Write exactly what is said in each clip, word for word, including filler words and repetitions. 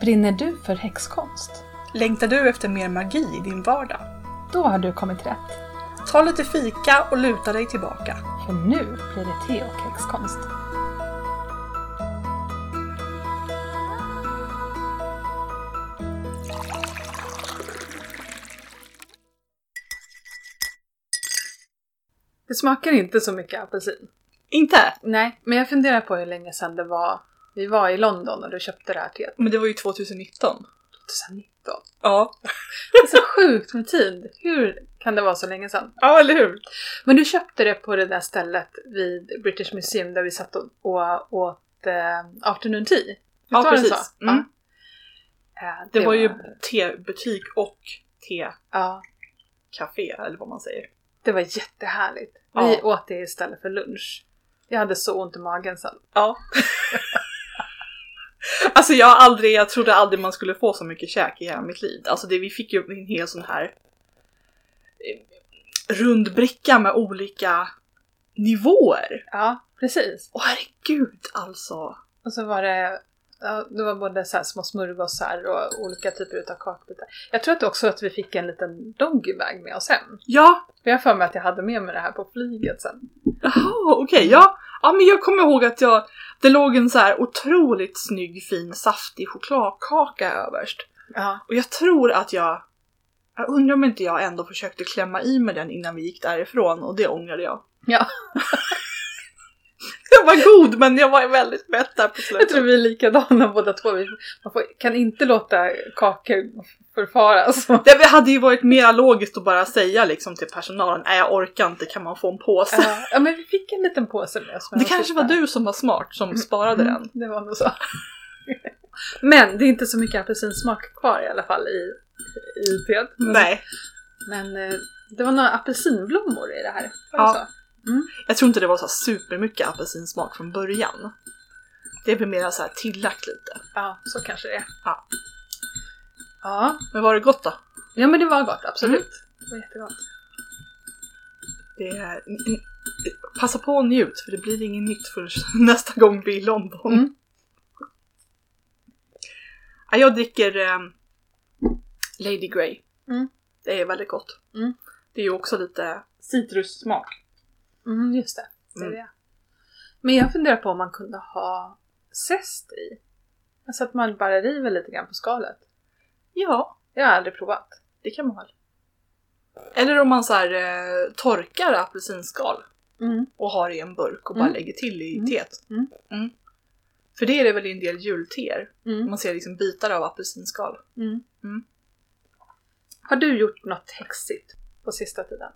Brinner du för häxkonst? Längtar du efter mer magi i din vardag? Då har du kommit rätt. Ta lite fika och luta dig tillbaka. För nu blir det te och häxkonst. Det smakar inte så mycket apelsin. Inte? Nej, men jag funderar på hur länge sedan det var. Vi var i London och du köpte det här teet. Men det var ju tjugonitton. tjugonitton? Ja. Det är så sjukt med tid. Hur kan det vara så länge sedan? Ja, eller hur? Men du köpte det på det där stället vid British Museum där vi satt och, och åt äh, afternoon tea. Hur ja, precis. Mm. Ja. Äh, det, det var ju var... tebutik och te. Ja. Café, eller vad man säger. Det var jättehärligt. Vi ja. åt det istället för lunch. Jag hade så ont i magen sen. Ja. Alltså jag aldrig, jag trodde aldrig man skulle få så mycket käk i hela mitt liv. Alltså det, vi fick ju en hel sån här rundbricka med olika nivåer. Ja, precis. Åh herregud alltså. Och så var det, ja, det var både så här små smörgåsar och olika typer av kakbitar. Jag tror att också att vi fick en liten doggybag med oss hem. Ja. För jag för mig att jag hade med mig det här på flyget sen. Jaha, okej. Okay, ja. Ja, men jag kommer ihåg att jag, det låg en så här otroligt snygg, fin, saftig chokladkaka överst. Uh-huh. Och jag tror att jag, jag undrar om inte jag ändå försökte klämma i mig den innan vi gick därifrån. Och det ångrade jag. Ja. Jag var god, men jag var väldigt mätt där på slutet. Jag tror vi är likadana båda två. Man får, kan inte låta kakor förfaras. Det hade ju varit mer logiskt att bara säga liksom till personalen, nej jag orkar inte, kan man få en påse? Uh, ja, men vi fick en liten påse med oss. Det kanske var du som var smart som sparade mm, den. Det var nog så. Men det är inte så mycket apelsinsmak kvar i alla fall i, i teet. Nej. Men det var några apelsinblommor i det här. Var det ja. Så? Mm. Jag tror inte det var så supermycket apelsinsmak från början. Det blev mer så här tillagt lite. Ja, så kanske det är. Ja. Ja. Men var det gott då? Ja, men det var gott, absolut. Mm. Det var jättegott. Det är... Passa på och njut, för det blir inget nytt för nästa gång vi är i London. Mm. Ja, jag dricker um, Lady Grey. Mm. Det är väldigt gott. Mm. Det är ju också lite citrussmak. Mm, just det. Det är mm. det. Men jag funderar på om man kunde ha zest i. Alltså att man bara river lite grann på skalet. Ja. Jag har aldrig provat. Det kan man ha. Eller om man så här eh, torkar apelsinskal. Mm. Och har i en burk och bara mm. lägger till i mm. teet. Mm. Mm. För det är det väl i en del julteer. Mm. Man ser liksom bitar av apelsinskal. Mm. Mm. Har du gjort något häxigt på sista tiden?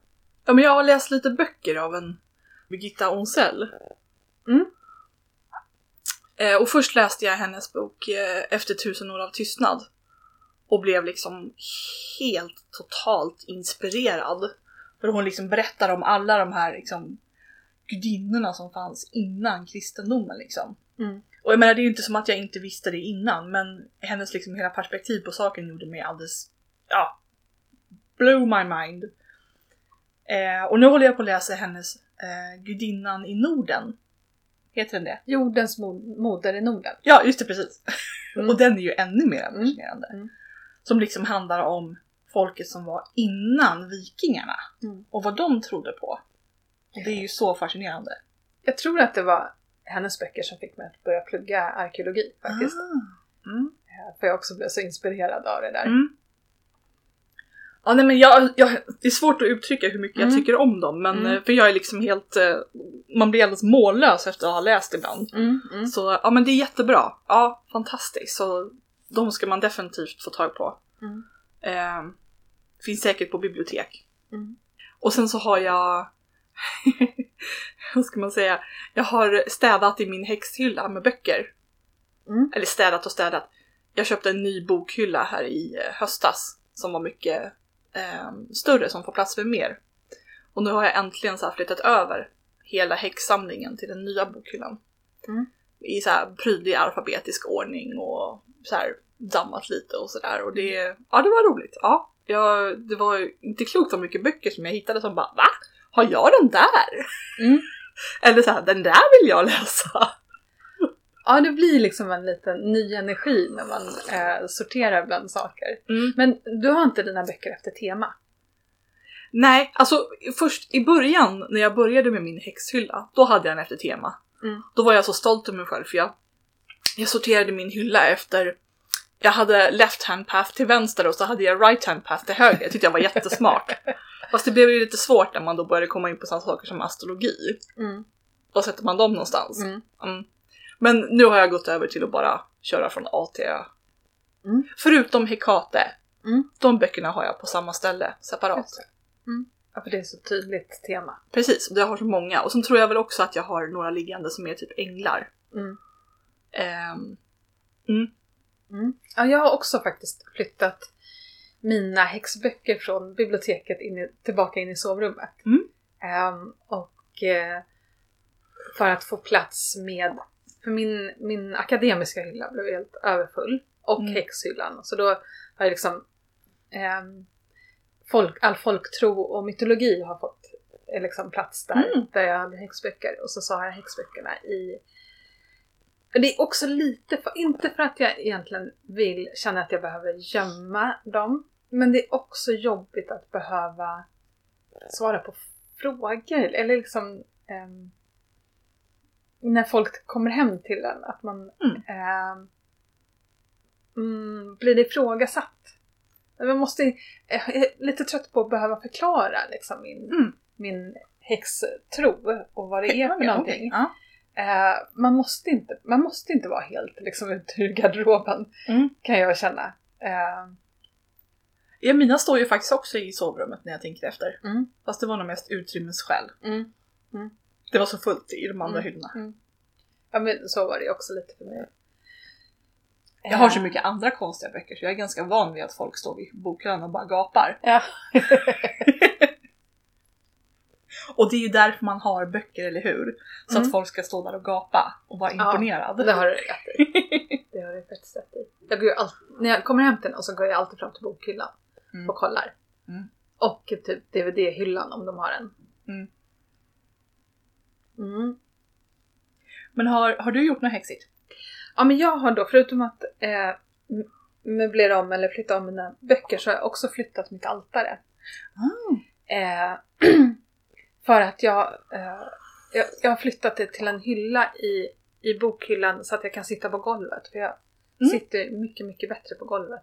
Ja, men jag har läst lite böcker av en Birgitta Önsell. Mm. Eh, och först läste jag hennes bok eh, Efter tusen år av tystnad. Och blev liksom helt totalt inspirerad. För hon liksom berättar om alla de här liksom, gudinnorna som fanns innan kristendomen. Liksom. Mm. Och jag menar, det är ju inte som att jag inte visste det innan. Men hennes liksom, hela perspektiv på saken gjorde mig alldeles... Ja, blew my mind. Eh, och nu håller jag på att läsa hennes eh, Gudinnan i Norden. Heter den det? Jordens mod- moder i Norden. Ja, just det, precis. Mm. Och den är ju ännu mer fascinerande. Mm. Mm. Som liksom handlar om folket som var innan vikingarna. Mm. Och vad de trodde på. Det är ju så fascinerande. Jag tror att det var hennes böcker som fick mig att börja plugga arkeologi faktiskt. Ah. Mm. För jag också blev så inspirerad av det där. Mm. Ja, nej, men jag, jag, det är svårt att uttrycka hur mycket mm. jag tycker om dem. Men mm. för jag är liksom helt... Man blir alldeles mållös efter att ha läst ibland. Mm. Mm. Så ja, men det är jättebra. Ja, fantastiskt. Så de ska man definitivt få tag på. Mm. Eh, finns säkert på bibliotek. Mm. Och sen så har jag... vad ska man säga? Jag har städat i min häxhylla med böcker. Mm. Eller städat och städat. Jag köpte en ny bokhylla här i höstas. Som var mycket... större som får plats för mer. Och nu har jag äntligen så här flyttat över hela häxsamlingen till den nya bokhyllan. Mm. I så här prydlig alfabetisk ordning och så här dammat lite och sådär. Och det, ja, det var roligt. Ja, jag, det var inte klokt så mycket böcker som jag hittade som bara, va? Har jag den där? Mm. Eller så här, den där vill jag läsa. ja, det blir liksom en liten ny energi när man eh, sorterar bland saker. Mm. Men du har inte dina böcker efter tema? Nej, alltså först i början när jag började med min häxhylla, då hade jag en efter tema. Mm. Då var jag så stolt över mig själv, för jag, jag sorterade min hylla efter... Jag hade left hand path till vänster och så hade jag right hand path till höger. Jag tyckte jag var jättesmart. Fast det blev ju lite svårt när man då började komma in på sådana saker som astrologi. Mm. Vad sätter man dem någonstans? Mm. Mm. Men nu har jag gått över till att bara köra från A till Ö. Mm. Förutom Hekate. Mm. De böckerna har jag på samma ställe, separat. Mm. Ja, för det är så tydligt tema. Precis, och jag har så många. Och sen tror jag väl också att jag har några liggande som är typ änglar. Mm. Um. Mm. Mm. Ja, jag har också faktiskt flyttat mina häxböcker från biblioteket in i, tillbaka in i sovrummet. Mm. Um, och uh, för att få plats med, för min, min akademiska hylla blev helt överfull. Och mm. häxhyllan. Så då har jag liksom um, folk, all folktro och mytologi har fått liksom, plats där, mm. där jag hade häxböcker. Och så sa jag häxböckerna i... Det är också lite, för, inte för att jag egentligen vill känna att jag behöver gömma dem. Men det är också jobbigt att behöva svara på frågor. Eller liksom eh, när folk kommer hem till en. Att man mm. Eh, mm, blir ifrågasatt. Man måste, jag är lite trött på att behöva förklara liksom, min, mm. min häxtro och vad det He- är för någonting. Ja. Eh, man, måste inte, man måste inte vara helt liksom, ute ur garderoben, mm. kan jag känna. Eh. Ja, mina står ju faktiskt också i sovrummet när jag tänker efter. Mm. Fast det var nog mest utrymmesskäl. Mm. Mm. Det var så fullt i de andra mm. hyllorna. Mm. Ja, men så var det också lite för mig. Eh. Jag har så mycket andra konstiga böcker så jag är ganska van vid att folk står vid bokhyllan och bara gapar. Ja. Och det är ju därför man har böcker, eller hur? Så mm. att folk ska stå där och gapa och vara imponerad. Ja, det har du rätt i. Det har du faktiskt rätt i. Jag går ju alltid, när jag kommer hem till den så går jag alltid fram till bokhyllan mm. och kollar. Mm. Och typ D V D-hyllan om de har en. Mm. Mm. Men har, har du gjort något häxigt? Ja, men jag har då, förutom att eh, möblera om eller flytta om mina böcker, så har jag också flyttat mitt altare. Mm. Eh, För att jag, eh, jag, jag har flyttat det till en hylla i, i bokhyllan så att jag kan sitta på golvet. För jag mm. sitter mycket, mycket bättre på golvet.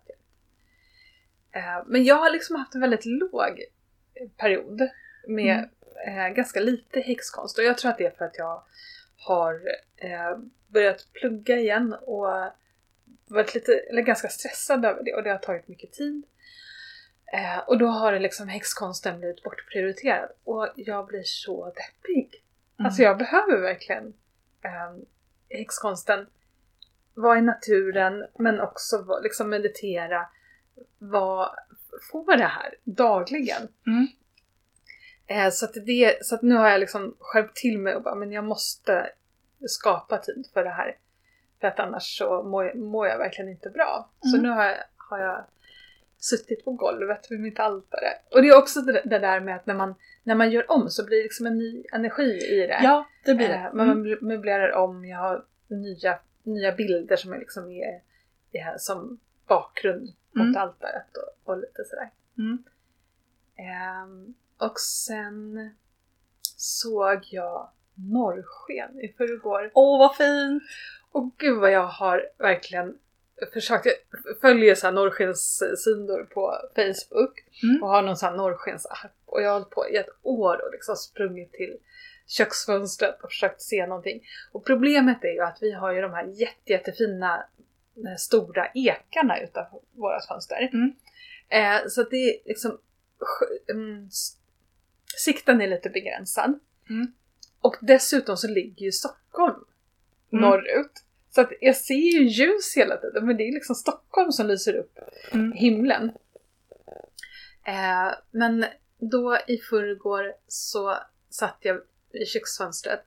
Eh, men jag har liksom haft en väldigt låg period med mm. eh, ganska lite häxkonst. Och jag tror att det är för att jag har eh, börjat plugga igen och varit lite, eller ganska stressad över det. Och det har tagit mycket tid. Eh, och då har det liksom häxkonsten blivit bortprioriterad. Och jag blir så deppig. Mm. Alltså jag behöver verkligen eh, häxkonsten. Vara i naturen, men också var, liksom meditera. Var, få det här dagligen. Mm. Eh, så, att det, så att nu har jag liksom skärpt till mig och bara, men jag måste skapa tid för det här. För att annars så mår, mår jag verkligen inte bra. Mm. Så nu har jag... Har jag suttit på golvet vid mitt altare. Och det är också det där med att när man, när man gör om så blir det liksom en ny energi i det. Ja, det blir det. Mm. Man möblerar om, jag har nya, nya bilder som är liksom är, är som bakgrund mot mm. altaret och, och lite sådär. Mm. Um, och sen såg jag norrsken i förrgår. Åh, vad fint! Och gud vad jag har verkligen... Försökte, följer så här norrskenssidor på Facebook mm. och har någon så här norrskensapp, och jag har hållit på i ett år och liksom sprungit till köksfönstret och försökt se någonting. Och problemet är ju att vi har ju de här jätte, jättefina stora ekarna utanför våra fönster. Mm. Eh, så att det är liksom um, sikten är lite begränsad. Mm. Och dessutom så ligger ju Stockholm mm. norrut. Så att jag ser ju ljus hela tiden. Men det är liksom Stockholm som lyser upp mm. himlen. Eh, men då i förrgår så satt jag i köksfönstret.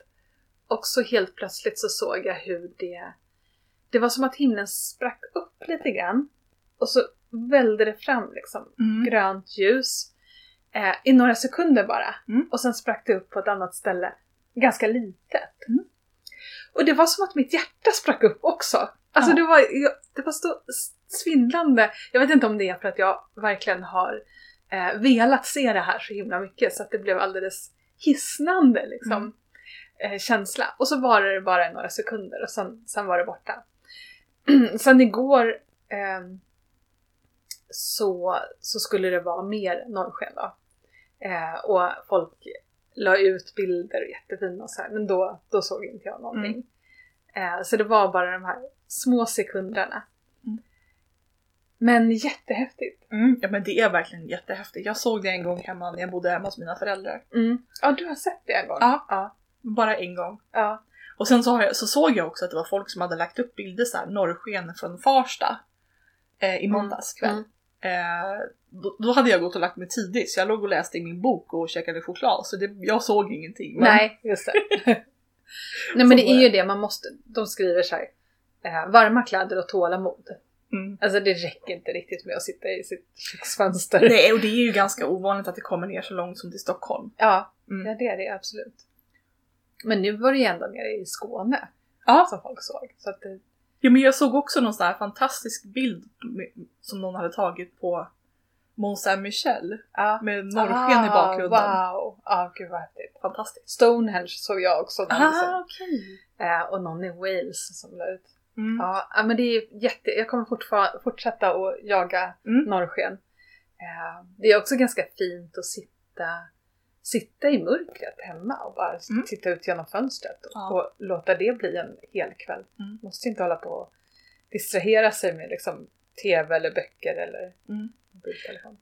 Och så helt plötsligt så såg jag hur det... Det var som att himlen sprack upp lite grann. Och så vällde det fram liksom mm. grönt ljus. Eh, I några sekunder bara. Mm. Och sen sprack det upp på ett annat ställe. Ganska litet. Mm. Och det var som att mitt hjärta sprack upp också. Alltså ja. det var, det var så svindlande. Jag vet inte om det är för att jag verkligen har eh, velat se det här så himla mycket. Så att det blev alldeles hisnande liksom, mm. eh, känsla. Och så var det bara några sekunder och sen, sen var det borta. Sen igår eh, så, så skulle det vara mer norrsken då. Eh, och folk la ut bilder och jättefina och så här. Men då, då såg inte jag någonting. Mm. Eh, så det var bara de här små sekunderna. Mm. Men jättehäftigt. Mm. Ja, men det är verkligen jättehäftigt. Jag såg det en gång hemma när jag bodde hemma hos mina föräldrar. Mm. Ja, du har sett det en gång. Ja, ja. Bara en gång. Ja. Och sen så, har jag, så såg jag också att det var folk som hade lagt upp bilder så här, norrsken från Farsta eh, i måndags kväll. Mm. Eh, då, då hade jag gått och lagt mig tidigt, så jag låg och läste i min bok och käkade choklad, så det, jag såg ingenting. Men... Nej, just det. Nej, men det är ju det, man måste, de skriver så här, eh, varma kläder och tålamod. Mm. Alltså det räcker inte riktigt med att sitta i sitt köksfönster. Nej, och det är ju ganska ovanligt att det kommer ner så långt som till Stockholm. Ja, mm. ja det är det, absolut. Men nu var det ju ändå nere i Skåne ja. som folk såg. Så att det... Ja, men jag såg också någon sån här fantastisk bild som någon hade tagit på Mont Saint-Michel ja. med norrsken ah, i bakgrunden. Wow, ah, gud vad häftigt. Fantastiskt. Stonehenge såg jag också. Ah, som, okay. eh, och någon i Wales som la ut. Mm. Ja, men det är jätte... Jag kommer fortfar- fortsätta att jaga mm. norrsken. Eh, det är också ganska fint att sitta... Sitta i mörkret hemma och bara mm. titta ut genom fönstret och, ja. och låta det bli en hel kväll. Mm. Måste inte hålla på och distrahera sig med liksom, tv eller böcker eller mm. mobiltelefon.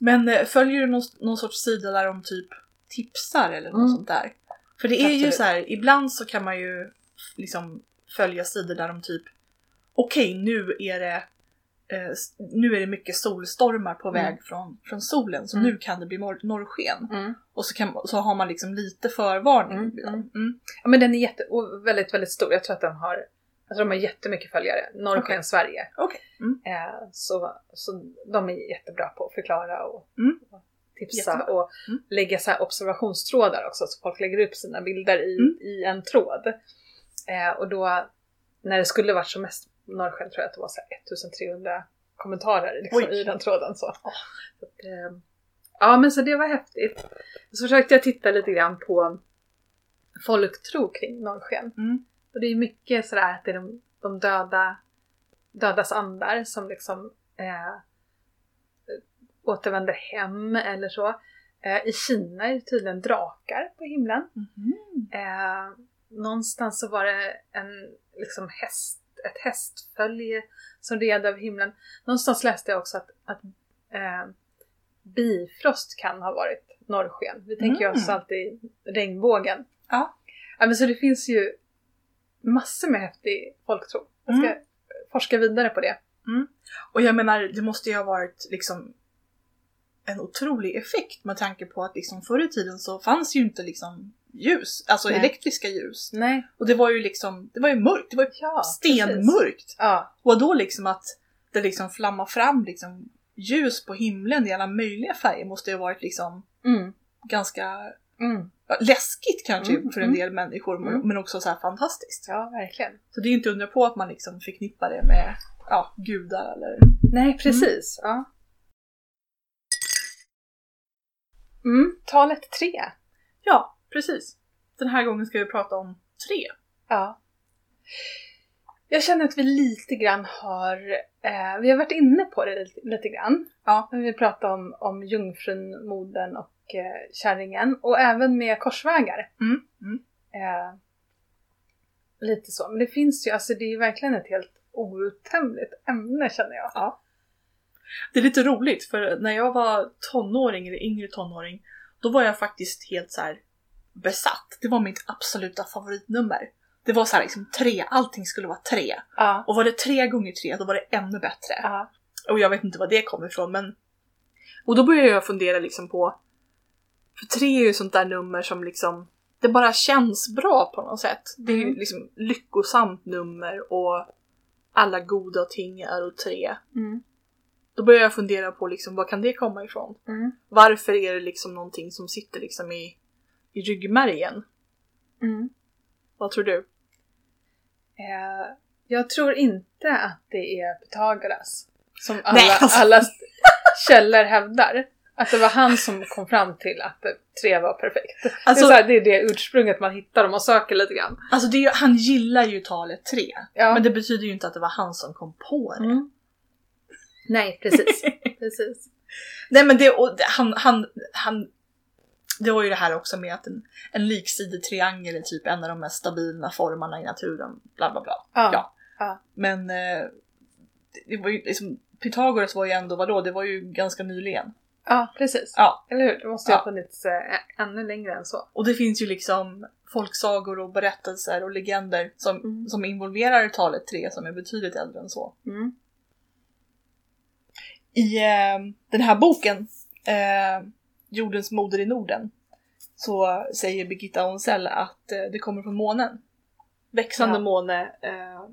Men följer du någon, någon sorts sida där om typ tipsar eller något mm. sånt där? För det är Absolut. ju så här, ibland så kan man ju liksom följa sidor där om typ okej, okay, nu är det Uh, nu är det mycket solstormar på väg mm. från, från solen, så mm. nu kan det bli mor- norrsken mm. och så, kan, så har man liksom lite förvarning mm. Mm. Mm. Ja, men den är jätte, och väldigt, väldigt stor. Jag tror att den har, jag tror de har jättemycket följare, Norrsken okay. Sverige okay. Mm. Uh, så, så de är jättebra på att förklara och, mm. och tipsa jättebra. Och mm. lägga så här observationstrådar också, så folk lägger upp sina bilder i, mm. i en tråd uh, och då när det skulle varit som mest norrsken tror jag att det var så ettusentrehundra kommentarer liksom, i den tråden. Så. Oh. Så att, eh, ja, men så det var häftigt. Så försökte jag titta lite grann på folktro kring norrsken. Mm. Och det är mycket sådär att det är de, de döda, dödas andar som liksom eh, återvänder hem eller så. Eh, I Kina är det tydligen drakar på himlen. Mm. Eh, någonstans så var det en liksom häst. Ett hästfölje som red över himlen. Någonstans läste jag också att, att eh, Bifrost kan ha varit norrsken. Vi tänker ju mm. också alltid regnbågen. Ja. Ja, men så det finns ju massor med häftig folktro. Jag ska mm. forska vidare på det. Mm. Och jag menar, det måste ju ha varit liksom en otrolig effekt med tanke på att liksom förr i tiden så fanns ju inte liksom ljus, alltså Nej. elektriska ljus. Nej. Och det var ju liksom, det var ju mörkt, det var ju ja, stenmörkt. Ja. Och då liksom att det liksom flammar fram liksom ljus på himlen i alla möjliga färger måste ju ha varit liksom mm. ganska mm. läskigt kanske mm. för en del mm. människor, mm. men också så här fantastiskt. Ja, verkligen. Så det är inte undra på att man liksom förknippar det med ja, gudar eller... Nej, precis. Mm. Ja. Mm. Talet tre. Ja, precis. Den här gången ska vi prata om tre. Ja. Jag känner att vi lite grann har... Eh, vi har varit inne på det lite, lite grann. Ja. Vi pratar om, om jungfrun, modern och eh, kärringen. Och även med korsvägar. Mm. Mm. Eh, lite så. Men det finns ju... Alltså det är ju verkligen ett helt outtömligt ämne känner jag. Ja. Det är lite roligt, för när jag var tonåring eller yngre tonåring, då var jag faktiskt helt så här besatt. Det var mitt absoluta favoritnummer. Det var så här liksom tre, allting skulle vara tre. Ja. Och var det tre gånger tre, då var det ännu bättre. Ja. Och jag vet inte vad det kommer ifrån, men... Och då började jag fundera liksom på... För tre är ju sånt där nummer som liksom... Det bara känns bra på något sätt. Det är ju liksom lyckosamt nummer och alla goda ting är och tre. Mm. Då börjar jag fundera på liksom, vad kan det komma ifrån? Mm. Varför är det liksom någonting som sitter liksom i, i ryggmärgen? Mm. Vad tror du? Eh, jag tror inte att det är Pythagoras som alla, Nej, alltså. alla källor hävdar. Att det var han som kom fram till att tre var perfekt. Alltså, det, är så här, det är det ursprunget man hittar om man söker lite grann. Alltså det är ju, han gillar ju talet tre. Ja. Men det betyder ju inte att det var han som kom på det. Mm. Nej, precis. precis. Nej, men det, och han, han, han, det var ju det här också med att en, en liksidig triangel är typ en av de mest stabila formerna i naturen. Bla bla bla. Ah, ja. Ah. Men eh, det var ju, liksom, Pythagoras var ju ändå, vadå, det var ju ganska nyligen. Ja, precis. Ja. Eller hur? Det måste ju ha funnits äh, ännu längre än så. Och det finns ju liksom folksagor och berättelser och legender som, mm. som involverar talet tre som är betydligt äldre än så. Mm. I äh, den här boken, äh, Jordens moder i Norden, så säger Birgitta Önsell att äh, det kommer från månen. Växande ja. måne, äh,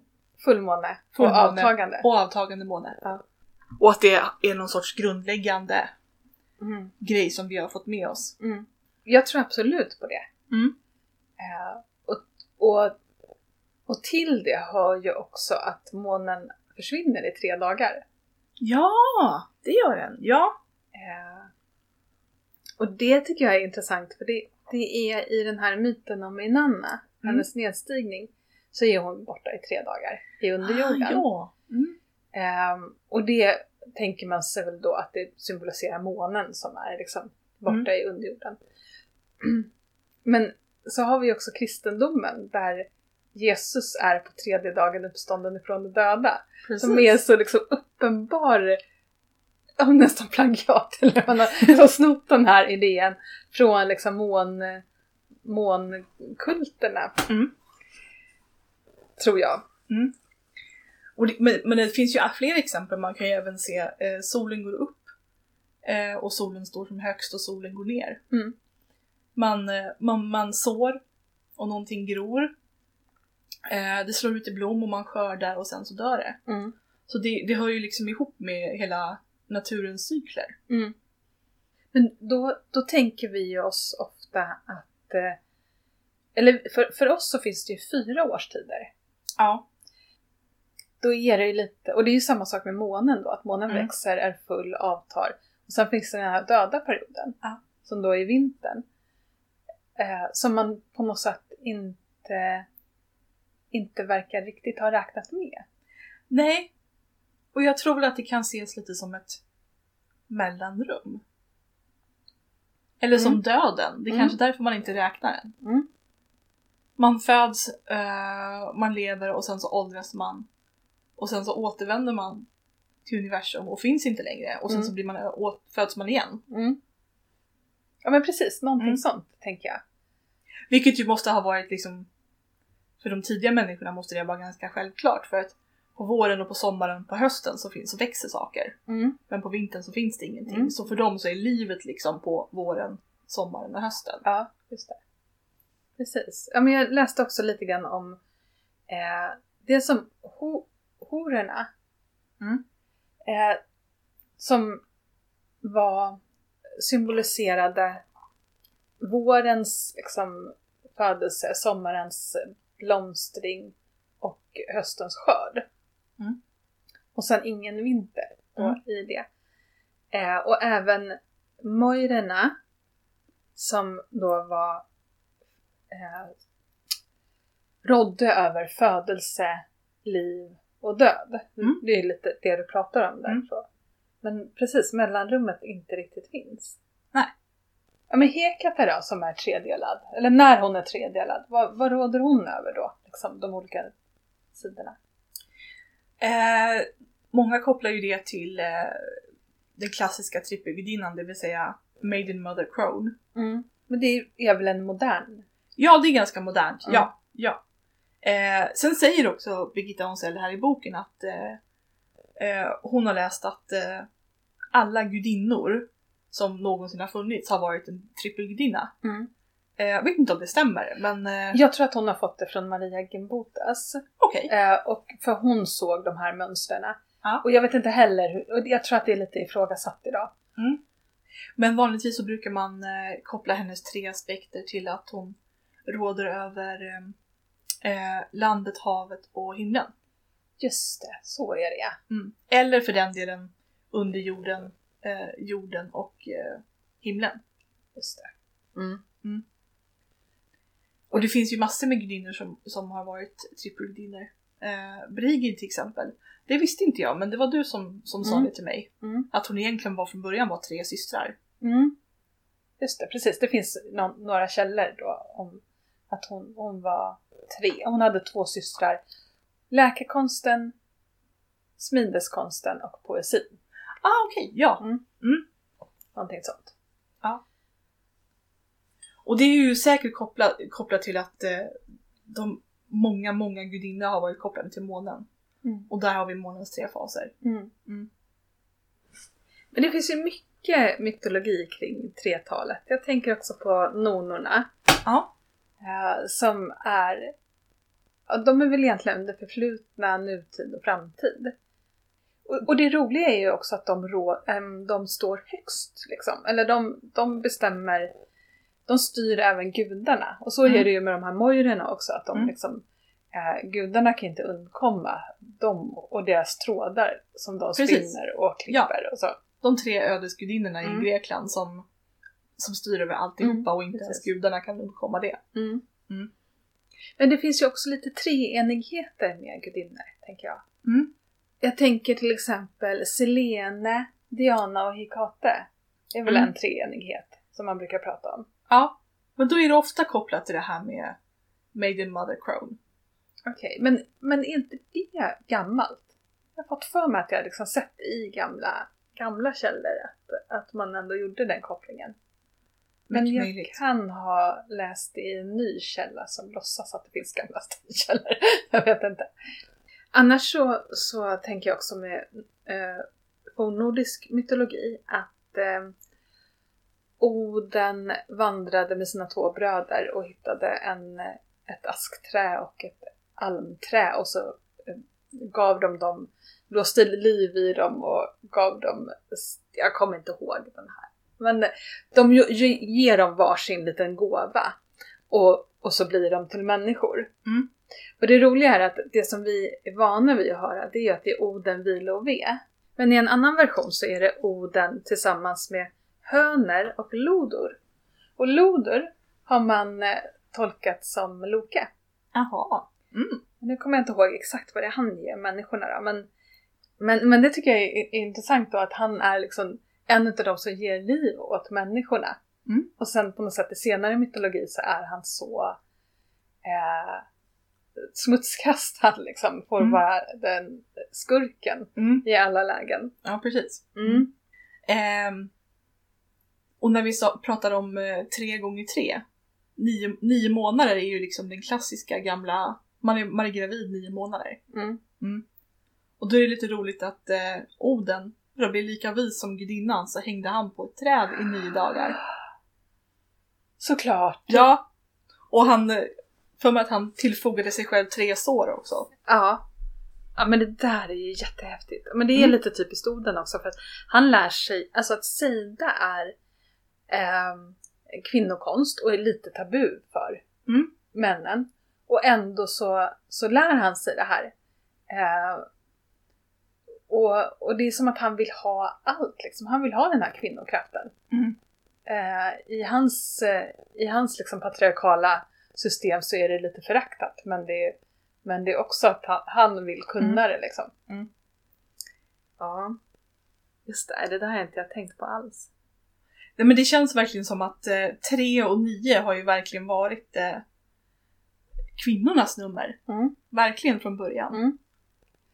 fullmåne, full och, avtagande. och avtagande måne. Ja. Och att det är någon sorts grundläggande... Mm. grej som vi har fått med oss. Mm. Jag tror absolut på det. Mm. Eh, och, och, och till det hör ju också att månen försvinner i tre dagar. Ja, det gör den. Ja. Eh, och det tycker jag är intressant. För det, det är i den här myten om Inanna, mm. hennes nedstigning, så är hon borta i tre dagar i underjorden. Ah, ja. Mm. Eh, och det... tänker man sig väl då att det symboliserar månen som är liksom borta mm. i underjorden. Mm. Men så har vi också kristendomen där Jesus är på tredje dagen uppstånden ifrån de döda. Precis. Som är så liksom uppenbar, om nästan plagiat eller man har så snott den här idén från liksom mån, månkulterna. Mm. Tror jag. Mm. Och det, men, men det finns ju fler exempel. Man kan ju även se eh, solen går upp eh, och solen står som högst och solen går ner. Mm. Man, eh, man, man sår och någonting gror. Eh, det slår ut i blom och man skördar och sen så dör det. Mm. Så det, det hör ju liksom ihop med hela naturens cykler. Mm. Men då, då tänker vi oss ofta att... Eh, eller för, för oss så finns det ju fyra årstider. Ja. Då är det ju lite, och det är ju samma sak med månen då, att månen mm. växer, är full, avtar. Och sen finns det den här döda perioden, ja. som då är vintern. Eh, som man på något sätt inte, inte verkar riktigt ha räknat med. Nej, och jag tror att det kan ses lite som ett mellanrum. Eller som mm. döden, det är mm. kanske därför man inte räknar den. Mm. Man föds, eh, man lever och sen så åldras man. Och sen så återvänder man till universum och finns inte längre. Och sen mm. så blir man, föds man igen. Mm. Ja men precis, någonting mm. sånt tänker jag. Vilket ju måste ha varit liksom, för de tidiga människorna måste det vara ganska självklart. För att på våren och på sommaren, på hösten så, finns, så växer saker. Mm. Men på vintern så finns det ingenting. Mm. Så för dem så är livet liksom på våren, sommaren och hösten. Ja, just det. Precis. Ja men jag läste också lite grann om eh, det som... Ho- hororna mm. eh, som var symboliserade vårens liksom, födelse, sommarens blomstring och höstens skörd. Mm. Och sen ingen vinter då, mm. i det. Eh, och även Moirerna som då var eh, rådde över födelse, liv och död. Mm. Det är lite det du pratar om där. Mm. Men precis, mellanrummet inte riktigt finns. Nej. Ja, men Hekate då som är tredelad. Eller när hon är tredelad. Vad, vad råder hon över då? Liksom de olika sidorna. Eh, många kopplar ju det till eh, den klassiska trippelgudinnan. Det vill säga Maiden Mother Crone. Mm. Men det är väl en modern? Ja, det är ganska modernt. Mm. Ja, ja. Eh, sen säger också Birgitta Önsell här i boken att eh, eh, hon har läst att eh, alla gudinnor som någonsin har funnits har varit en trippelgudinna. Mm. Eh, jag vet inte om det stämmer. Men, eh... jag tror att hon har fått det från Maria Gembotas. Okej. Okay. Eh, och för hon såg de här mönstren. Ah. Och jag vet inte heller, hur, och jag tror att det är lite ifrågasatt idag. Mm. Men vanligtvis så brukar man eh, koppla hennes tre aspekter till att hon råder över... Eh, eh, landet, havet och himlen. Just det, så är det. Mm. Eller för den delen under jorden, eh, jorden och eh, himlen. Just det. Mm. Mm. Och det finns ju massor med gudinnor som, som har varit trippelgudinnor. Eh, Brigid till exempel. Det visste inte jag, men det var du som, som mm. sa det till mig. Mm. Att hon egentligen var från början var tre systrar. Mm. Just det, precis. Det finns någon, några källor då om att hon, hon var tre. Hon hade två systrar. Läkarkonsten, smideskonsten och poesin. Ah, okej. Okay. Ja. Mm. Mm. Någonting sånt. Ja. Och det är ju säkert kopplat, kopplat till att eh, de många, många gudinnor har varit kopplade till månen. Mm. Och där har vi månens tre faser. Mm. Mm. Men det finns ju mycket mytologi kring tretalet. Jag tänker också på nornorna. Ja. Eh, som är... De är väl egentligen under förflutna, nutid och framtid. Och, och det roliga är ju också att de, rå, äm, de står högst. Liksom. Eller de, de bestämmer... De styr även gudarna. Och så mm. är det ju med de här moirerna också. Att de mm. liksom, eh, gudarna kan inte undkomma dem och deras trådar som de Precis. spinner och klipper. Ja. Och så. De tre ödesgudinnorna mm. i Grekland som, som styr över alltihopa mm. och inte Precis. ens gudarna kan undkomma det. Mm. Mm. Men det finns ju också lite treenigheter med gudinnor, tänker jag. Mm. Jag tänker till exempel Selene, Diana och Hikate. Det är väl mm. en treenighet som man brukar prata om. Ja, men då är det ofta kopplat till det här med Maiden Mother Crone. Okej, okay, men, men är inte det gammalt? Jag har fått för mig att jag liksom sett i gamla, gamla källor att, att man ändå gjorde den kopplingen. Men Mycket jag möjligt. kan ha läst i en ny källa som låtsas att det finns gamla källor. Jag vet inte. Annars så, så tänker jag också med eh, på nordisk mytologi att... Eh, Oden vandrade med sina två bröder och hittade en, ett askträ och ett almträ. Och så gav de dem, blåste liv i dem och gav dem, jag kommer inte ihåg den här. Men de ger dem varsin liten gåva och, och så blir de till människor. Mm. Och det roliga är att det som vi är vana vid att höra, det är att det är Oden, Vili och Ve. Men i en annan version så är det Oden tillsammans med Höner och lodor. Och lodor har man eh, tolkat som Loke. Jaha. Mm. Nu kommer jag inte ihåg exakt vad det är han ger människorna då. Men, men, men det tycker jag är, är intressant då. Att han är liksom en av de som ger liv åt människorna. Mm. Och sen på något sätt i senare mytologi så är han så eh, smutskastad. Liksom, får mm. vara den skurken mm. i alla lägen. Ja, precis. Mm. Mm. Och när vi pratar om tre gånger tre, nio, nio månader är ju liksom den klassiska gamla, man är, man är gravid nio månader. Mm. Mm. Och då är det lite roligt att eh, Oden, för att bli lika vis som gudinnan, så hängde han på ett träd i nio dagar. Såklart. Ja, och han, för mig att han tillfogade sig själv tre sår också. Ja. Ja, men det där är ju jättehäftigt. Men det är mm. lite typiskt Oden också, för att han lär sig, alltså att sida är... kvinnokonst och är lite tabu för mm. männen, och ändå så, så lär han sig det här eh, och, och det är som att han vill ha allt liksom. Han vill ha den här kvinnokraften mm. eh, i hans eh, i hans liksom patriarkala system så är det lite föraktat, men det, men det är också att han, han vill kunna mm. det liksom mm. ja, just det, det där har jag inte jag tänkt på alls. Nej, men det känns verkligen som att eh, tre och nio har ju verkligen varit eh, kvinnornas nummer. Mm. Verkligen från början. Mm.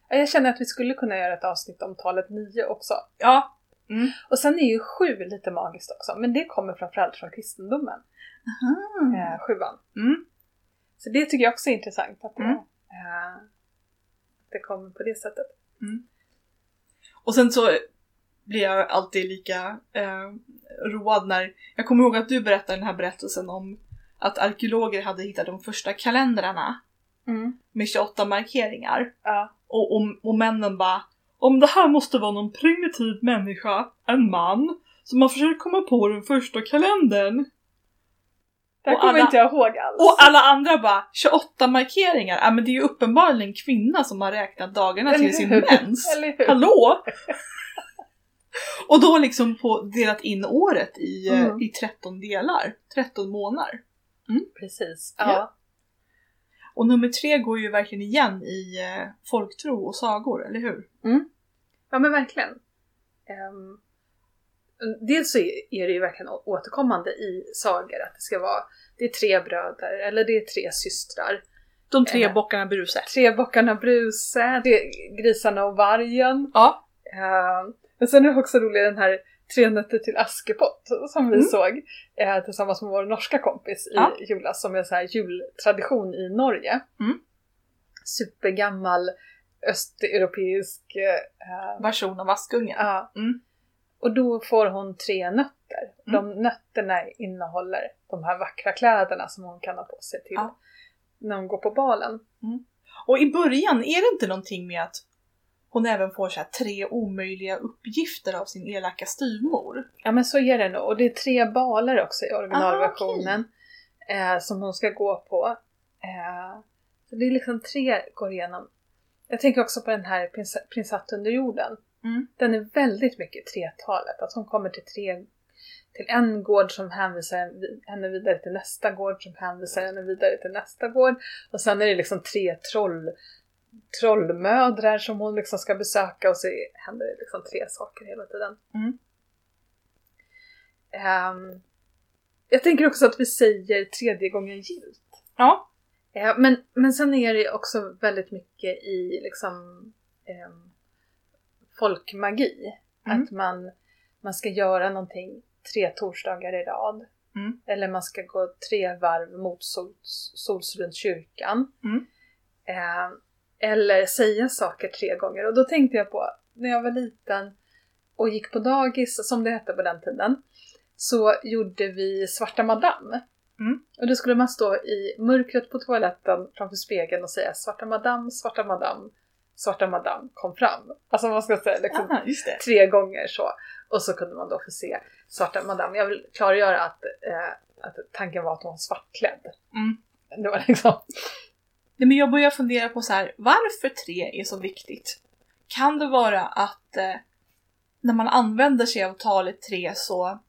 Jag känner att vi skulle kunna göra ett avsnitt om talet nio också. Ja. Mm. Och sen är ju sju lite magiskt också. Men det kommer framförallt från kristendomen. Aha. Eh, sjuan. Mm. Så det tycker jag också är intressant. Att det, mm. eh, det kommer på det sättet. Mm. Och sen så... blir jag alltid lika eh, road när... Jag kommer ihåg att du berättade den här berättelsen om att arkeologer hade hittat de första kalendrarna mm. med tjugoåtta markeringar. Ja. Och, och, och männen bara, om det här måste vara någon primitiv människa, en man, som har försökt komma på den första kalendern. Det kommer alla, inte jag ihåg alls. Och alla andra bara, tjugoåtta markeringar. Ja, men det är ju uppenbarligen en kvinna som har räknat dagarna till sin mens. Hallå? Och då liksom på, delat in året i, mm. i tretton delar. tretton månader. Mm. Precis, ja. ja. Och nummer tre går ju verkligen igen i folktro och sagor, eller hur? Mm. Ja, men verkligen. Um, dels så är det ju verkligen återkommande i sagor att det ska vara, det är tre bröder, eller det är tre systrar. De tre eh, bockarna bruse. Tre bockarna bruse, det är grisarna och vargen. Ja. Uh, men sen är det också roligt den här Tre nätter till Askepott som vi mm. såg eh, tillsammans med vår norska kompis i ja. julas, som är så här jultradition i Norge. Mm. Supergammal östeuropeisk eh, version av Askungen. Ja. Mm. Och då får hon tre nötter. De mm. nötterna innehåller de här vackra kläderna som hon kan ha på sig till ja. när hon går på balen. Mm. Och i början är det inte någonting med att hon även får så här tre omöjliga uppgifter av sin elaka styvmor. Ja, men så är det nog. Och det är tre baler också i originalversionen. Ah, okay. eh, som hon ska gå på. Eh, det är liksom tre går igenom. Jag tänker också på den här prins, prinsat under jorden. Mm. Den är väldigt mycket tretalet. Att hon kommer till, tre, till en gård som hänvisar henne vidare till nästa gård. Som hänvisar henne vidare till nästa gård. Och sen är det liksom tre troll... trollmödrar som hon liksom ska besöka, och så händer det liksom tre saker hela tiden. Mm. Um, jag tänker också att vi säger tredje gången gilt. Ja. Uh, men, men sen är det också väldigt mycket i liksom um, folkmagi. Mm. Att man, man ska göra någonting tre torsdagar i rad. Mm. Eller man ska gå tre varv mot sols, sols runt kyrkan. Mm. Uh, Eller säga saker tre gånger. Och då tänkte jag på, när jag var liten och gick på dagis, som det hette på den tiden, så gjorde vi svarta madame. Mm. Och då skulle man stå i mörkret på toaletten framför spegeln och säga svarta madame, svarta madame, svarta madame kom fram. Alltså man ska säga liksom, aha, just det, tre gånger så. Och så kunde man då få se svarta madame. Jag vill klargöra att, eh, att tanken var att hon var svartklädd. Mm. Det var liksom... Nej, men jag börjar fundera på så här, varför tre är så viktigt? Kan det vara att eh, när man använder sig av talet tre så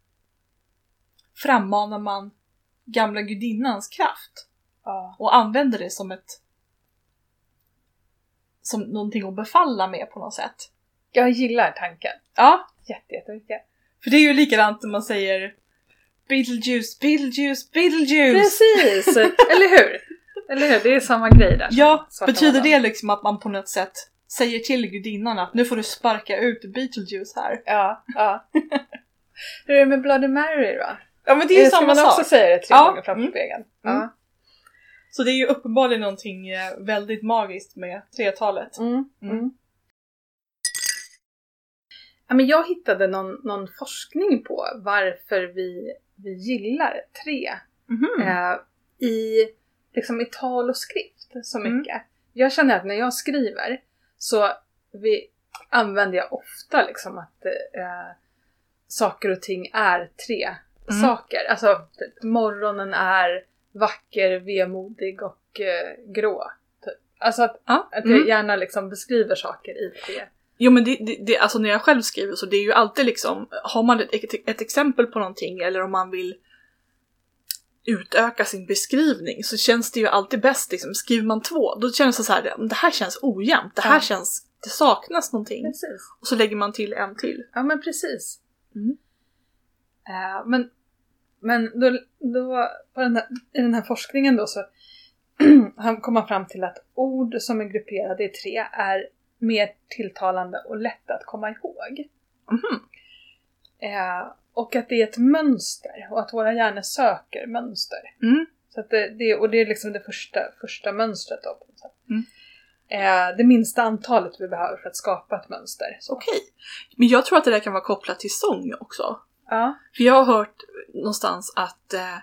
frammanar man gamla gudinnans kraft? Ja. Och använder det som ett som någonting att befalla med på något sätt. Jag gillar tanken. Ja, jätte, jättemycket. För det är ju likadant när man säger Beetlejuice, Beetlejuice, Beetlejuice. Precis, eller hur? Eller hur? Det är samma grej där. Ja, betyder det liksom att man på något sätt säger till gudinnan att nu får du sparka ut Beetlejuice här? Ja, ja. Hur är det med Bloody Mary då? Ja, men det är ju samma sak. Också säger det tre ja. gånger framför spegeln. Mm. Mm. Ja. Så det är ju uppenbarligen någonting väldigt magiskt med tretalet. Mm. Mm. Mm. Ja, men jag hittade någon, någon forskning på varför vi, vi gillar tre. Mm-hmm. Eh, I... liksom i tal och skrift så mycket. Mm. Jag känner att när jag skriver så vi, använder jag ofta liksom att eh, saker och ting är tre mm. saker. Alltså typ, morgonen är vacker, vemodig och eh, grå. Typ. Alltså att, mm. att jag gärna liksom beskriver saker i tre. Jo, men det, det, det, alltså när jag själv skriver så det är ju alltid liksom, har man ett, ett, ett exempel på någonting eller om man vill utöka sin beskrivning så känns det ju alltid bäst, liksom, skriver man två då känns det så här, det här känns ojämnt, det här ja. känns, det saknas någonting. Precis. Och så lägger man till en till. Ja, men precis. Mm. Uh, men men då, då på den här, i den här forskningen då så han kommer fram till att ord som är grupperade i tre är mer tilltalande och lätt att komma ihåg. Mm. Uh, Och att det är ett mönster. Och att våra hjärnor söker mönster. Mm. Så att det, det, och det är liksom det första, första mönstret. Då, mm. eh, det minsta antalet vi behöver för att skapa ett mönster. Okej. Okay. Men jag tror att det där kan vara kopplat till sång också. Ja. För jag har hört någonstans att eh,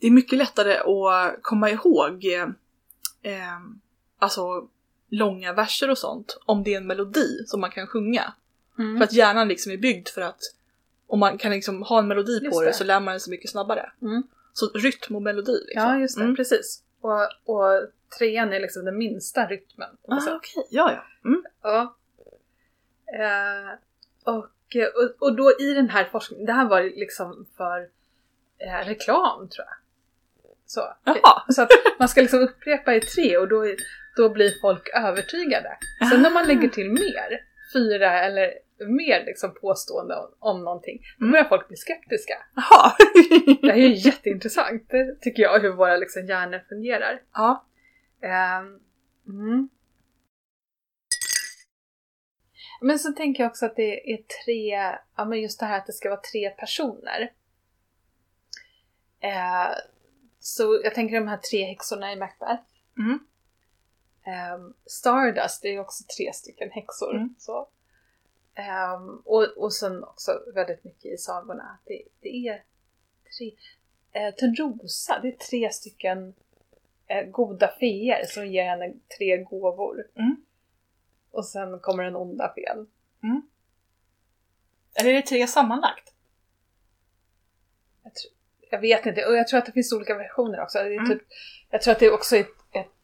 det är mycket lättare att komma ihåg eh, eh, alltså långa verser och sånt. Om det är en melodi som man kan sjunga. Mm. För att hjärnan liksom är byggd för att om man kan liksom ha en melodi just på det, det så lär man den så mycket snabbare. Mm. Så rytm och melodi. Liksom. Ja, just det. Mm. Precis. Och, och trean är liksom den minsta rytmen. Ah, okej. Okay. Ja, ja. Mm. Ja. Eh, och, och, och då i den här forskningen, det här var liksom för eh, reklam, tror jag. Så, så att man ska liksom upprepa i tre och då, då blir folk övertygade. Sen när man lägger till mer, fyra eller mer liksom påstående om, om någonting, då börjar folk bli skeptiska. Aha. Det här är ju jätteintressant, tycker jag, hur våra liksom hjärnor fungerar. Ja. Mm. Men så tänker jag också att det är tre, ja, men just det här att det ska vara tre personer. Eh... Så jag tänker de här tre häxorna i Macbeth. Mm. Um, Stardust är ju också tre stycken häxor. Mm. Så. Um, och, och sen också väldigt mycket i sagorna att det, det är tre... Uh, Törnrosa, det är tre stycken uh, goda feer som ger henne tre gåvor. Mm. Och sen kommer den onda fel. Mm. Eller är det tre sammanlagt? Jag tror... Jag vet inte, och jag tror att det finns olika versioner också. Det är mm. typ, jag tror att det också är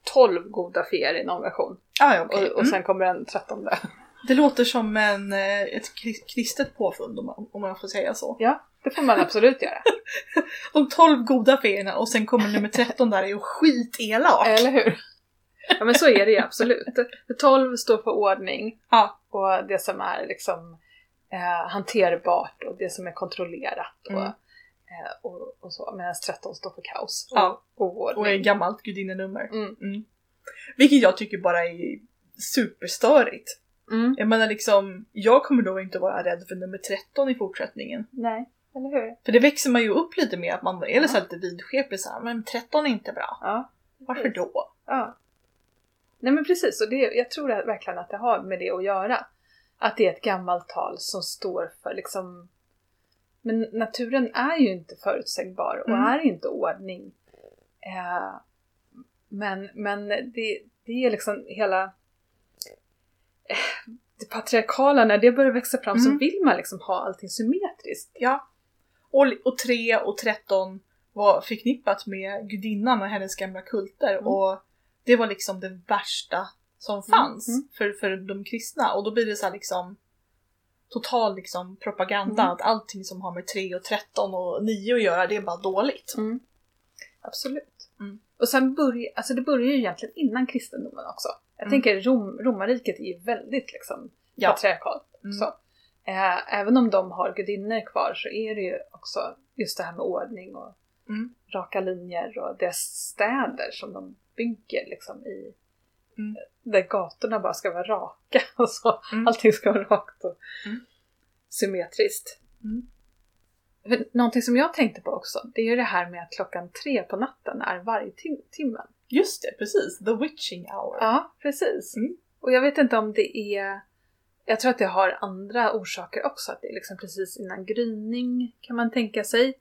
tolv goda feer i någon version. Ah, ja, okay. och, och mm. sen kommer en trettonde. Det låter som en, ett kristet påfund, om man, om man får säga så. Ja, det får man absolut göra. De tolv goda feerna och sen kommer nummer tretton där är ju skitelak. Eller hur? Ja, men så är det ju absolut. tolv står för ordning ja. Och det som är liksom, eh, hanterbart och det som är kontrollerat och... Mm. Och, och så, medan tretton står för kaos och, ja. och, och är gammalt gudinnenummer. Mm. Mm. Vilket jag tycker bara är superstörigt. Mm. Jag menar liksom, jag kommer då inte vara rädd för nummer tretton i fortsättningen. Nej, eller hur? För det växer man ju upp lite med att man är ja. så lite vidskepig så här, men tretton är inte bra. Ja. Varför då? Ja. Nej, men precis, och det, jag tror verkligen att det har med det att göra. Att det är ett gammalt tal som står för liksom... Men naturen är ju inte förutsägbar och mm. är inte ordning. Eh, men men det, det är liksom hela eh, det patriarkala, när det börjar växa fram mm. så vill man liksom ha allting symmetriskt. Ja. Och, och tre och tretton var förknippat med gudinnan och hennes gamla kulter. Mm. Och det var liksom det värsta som fanns mm. för, för de kristna. Och då blir det så här liksom... total liksom propaganda mm. att allting som har med tre och tretton och nio att göra, det är bara dåligt. Mm. Absolut. Mm. Och sen börjar, alltså det börjar ju egentligen innan kristendomen också. Jag mm. tänker Rom, romarriket är ju väldigt liksom ja. patriarkalt. Mm. Så, eh, även om de har gudinnor kvar så är det ju också just det här med ordning och mm. raka linjer och deras städer som de bygger liksom i. Mm. Där gatorna bara ska vara raka och så. Mm. Allting ska vara rakt och mm. symmetriskt. Mm. För någonting som jag tänkte på också, det är ju det här med att klockan tre på natten är varje tim- timmen. Just det, precis. The witching hour. Ja, precis. Mm. Och jag vet inte om det är... Jag tror att det har andra orsaker också. Att det är liksom precis innan gryning kan man tänka sig.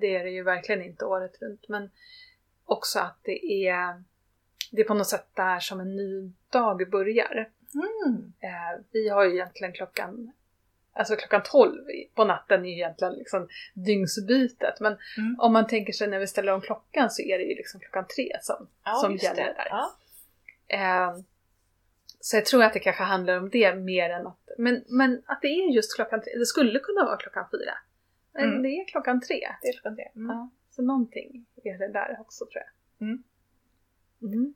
Det är det ju verkligen inte året runt. Men också att det är... Det är på något sätt där som en ny dag börjar. Mm. Eh, vi har ju egentligen klockan... Alltså klockan tolv på natten är ju egentligen liksom dygnsbytet. Men mm. om man tänker sig när vi ställer om klockan så är det ju liksom klockan tre som, ja, som gäller det. Där. Ja. Eh, så jag tror att det kanske handlar om det mer än att... Men, men att det är just klockan tre. Det skulle kunna vara klockan fyra. Men mm. det är klockan tre. Det är klockan tre. Mm. Ja, så någonting är det där också, tror jag. Mm. Mm.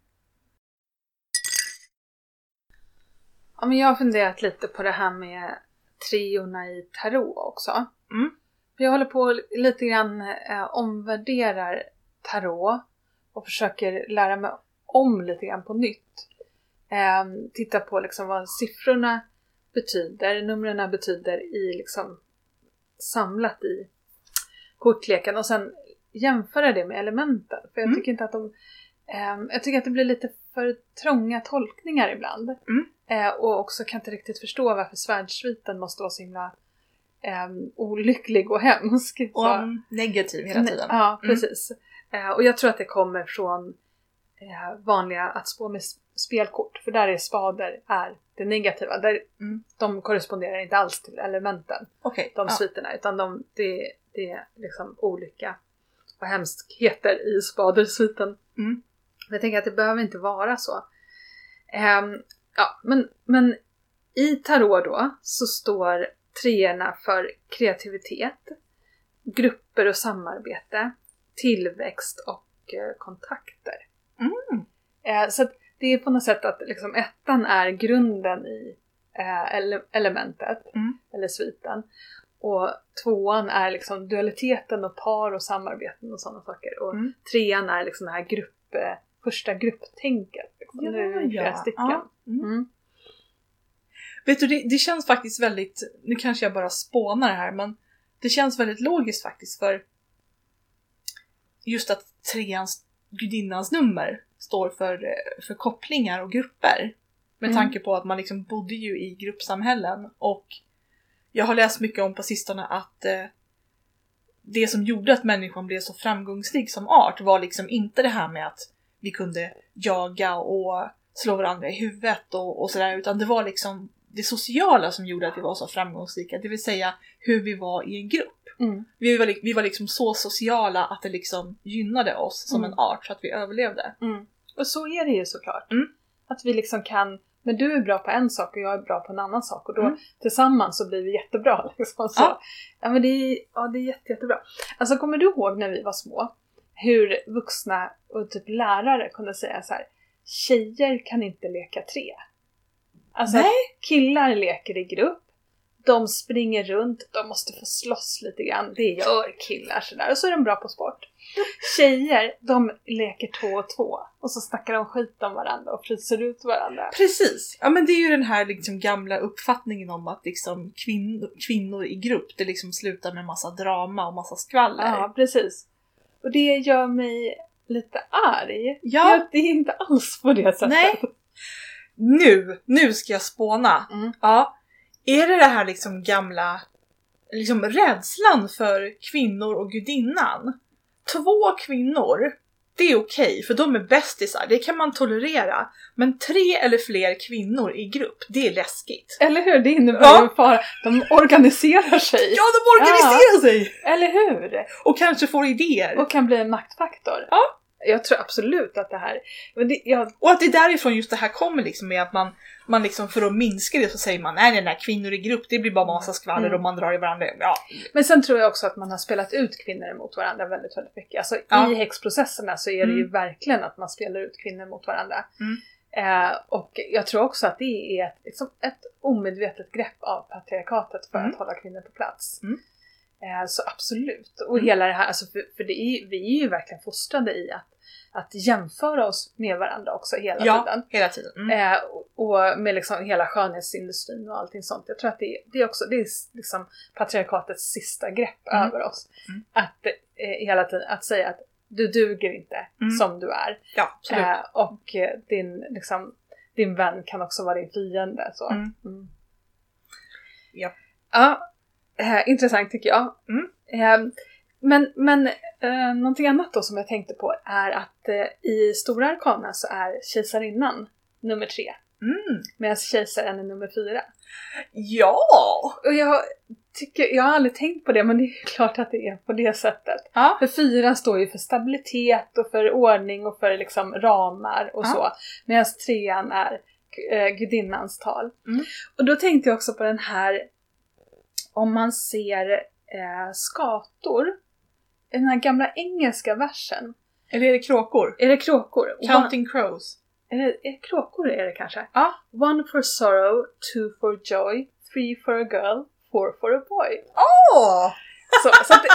Ja, men jag har funderat lite på det här med triorna i tarot också. Mm. Jag håller på lite grann eh, omvärderar tarot och försöker lära mig om lite grann på nytt. Eh, titta på liksom vad siffrorna betyder, numren betyder i liksom samlat i kortleken och sen jämföra det med elementen. För jag mm. tycker inte att de... Jag tycker att det blir lite för trånga tolkningar ibland. Mm. Och också kan inte riktigt förstå varför svärdsviten måste vara så himla um, olycklig och hemsk. Och så. Negativ hela tiden. Ja, precis. Mm. Och jag tror att det kommer från vanliga att spå med spelkort. För där är spader är det negativa. Där mm. de korresponderar inte alls till elementen. Okay. De sviterna. Ja. Utan de, det, det är liksom olycka. och hemskheter i spadersviten. Mm. Jag tänker att det behöver inte vara så. Um, ja, men, men i tarot då så står treorna för kreativitet, grupper och samarbete, tillväxt och eh, kontakter. Mm. Eh, så att det är på något sätt att liksom, ettan är grunden i eh, ele- elementet, mm. eller sviten. Och tvåan är liksom dualiteten och par och samarbeten och sådana saker. Och mm. trean är liksom det här grupp, eh, första grupptänket. Liksom. Ja, nu är flera ja. stycken. Ja. Mm. Mm. Vet du, det, det känns faktiskt väldigt, nu kanske jag bara spånar här, men det känns väldigt logiskt faktiskt för just att treans, gudinnans nummer står för, för kopplingar och grupper. Med mm. tanke på att man liksom bodde ju i gruppsamhällen. Och jag har läst mycket om på sistone att eh, det som gjorde att människan blev så framgångsrik som art var liksom inte det här med att vi kunde jaga och slå varandra i huvudet och, och sådär. Utan det var liksom det sociala som gjorde att vi var så framgångsrika. Det vill säga hur vi var i en grupp. Mm. Vi, var, vi var liksom så sociala att det liksom gynnade oss som mm. en art så att vi överlevde. Mm. Och så är det ju såklart. Mm. Att vi liksom kan, men du är bra på en sak och jag är bra på en annan sak. Och då mm. tillsammans så blir vi jättebra. Liksom. Så, ja. Ja, men det är, ja, det är jätte, jättebra. Alltså kommer du ihåg när vi var små? Hur vuxna och typ lärare kunde säga så här: tjejer kan inte leka tre. Alltså killar leker i grupp. De springer runt. De måste få slåss lite grann. Det gör killar sådär. Och så är de bra på sport. Tjejer, de leker två och två. Och så snackar de skit om varandra och fryser ut varandra. Precis. Ja, men det är ju den här liksom gamla uppfattningen om att liksom kvin- kvinnor i grupp, det liksom slutar med massa drama och massa skvaller. Ja, precis. Och det gör mig lite arg. Ja. Jag, det är inte alls på det sättet. Nej. Nu, nu ska jag spåna. Mm. Ja. Är det det här liksom gamla liksom rädslan för kvinnor och gudinnan? Två kvinnor, det är okej för de är bästisar, det kan man tolerera. Men tre eller fler kvinnor i grupp, det är läskigt. Eller hur? Det innebär ja. Bara, de organiserar sig. Ja, de organiserar ja. sig! Eller hur? Och kanske får idéer. Och kan bli en maktfaktor. Ja. Jag tror absolut att det här... Men det, jag... Och att det därifrån just det här kommer liksom med att man, man liksom för att minska det så säger man nej, den här kvinnor i grupp, det blir bara massa skvaller mm. och man drar i varandra. Ja. Men sen tror jag också att man har spelat ut kvinnor mot varandra väldigt, väldigt mycket. Alltså ja. I häxprocesserna så är mm. det ju verkligen att man spelar ut kvinnor mot varandra. Mm. Eh, och jag tror också att det är ett, liksom ett omedvetet grepp av patriarkatet för mm. att hålla kvinnor på plats. Mm. Eh, så absolut. Och mm. hela det här, alltså för, för det är, vi är ju verkligen fostrade i att Att jämföra oss med varandra också hela ja, tiden. hela tiden. Mm. Eh, och med liksom hela skönhetsindustrin och allting sånt. Jag tror att det, det är också det är liksom patriarkatets sista grepp mm. över oss. Mm. Att eh, hela tiden att säga att du duger inte mm. som du är. Ja, absolut. Eh, och din, liksom, din vän kan också vara din fiende. Så. Mm. Mm. Ja. Ja, eh, intressant tycker jag. Mm. Eh, Men, men eh, någonting annat då som jag tänkte på är att eh, i Stora Arkana så är kejsarinnan nummer tre. Mm. Medan kejsaren är nummer fyra. Ja! Och jag, tycker, jag har aldrig tänkt på det, men det är klart att det är på det sättet. Ja. För fyra står ju för stabilitet och för ordning och för liksom ramar och ja. så. Medan trean är eh, gudinnans tal. Mm. Och då tänkte jag också på den här, om man ser eh, skator. Den här gamla engelska versen. Eller är det kråkor? Är det kråkor? Counting crows. Är det, är det kråkor är det kanske? Ja. One for sorrow, two for joy, three for a girl, four for a boy. Åh! Oh! Så, så att det,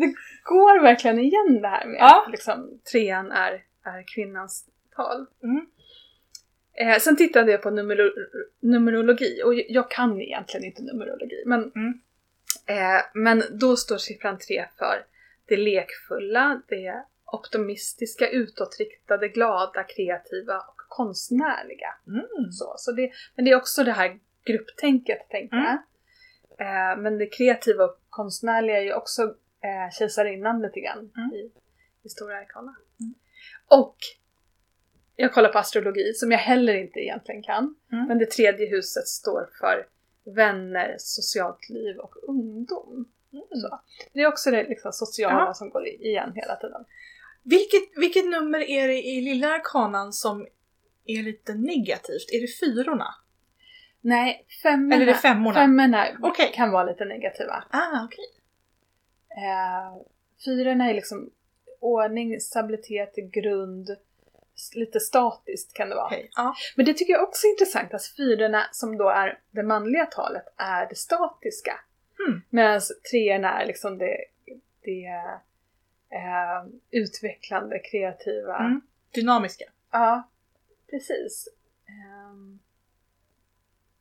det går verkligen igen det här med ja. Att liksom, trean är, är kvinnans tal. Mm. Eh, sen tittade jag på numero- numerologi. Och jag kan egentligen inte numerologi. Men, mm. eh, men då står siffran tre för det lekfulla, det optimistiska, utåtriktade, glada, kreativa och konstnärliga. Mm. Så, så det, men det är också det här grupptänket, tänker jag. Mm. Eh, men det kreativa och konstnärliga är ju också eh, kejsarinnan lite grann mm. i, i Stora Arkana. Mm. Och jag kollar på astrologi, som jag heller inte egentligen kan. Mm. Men det tredje huset står för vänner, socialt liv och ungdom. Mm. Så. Det är också det liksom, sociala Aha. som går igen hela tiden. Vilket, vilket nummer är det i lilla arkanan som är lite negativt? Är det fyrorna? Nej, femmorna. Eller är det femmorna? Femmorna okay. kan vara lite negativa. Ah, okej. Okay. Eh, fyrorna är liksom ordning, stabilitet, grund, lite statiskt kan det vara. Okay. Ja. Men det tycker jag också är intressant att alltså fyrorna som då är det manliga talet är det statiska. Mm. Medan treorna är liksom det, det eh, utvecklande, kreativa. Mm. Dynamiska. Ja, precis. Um,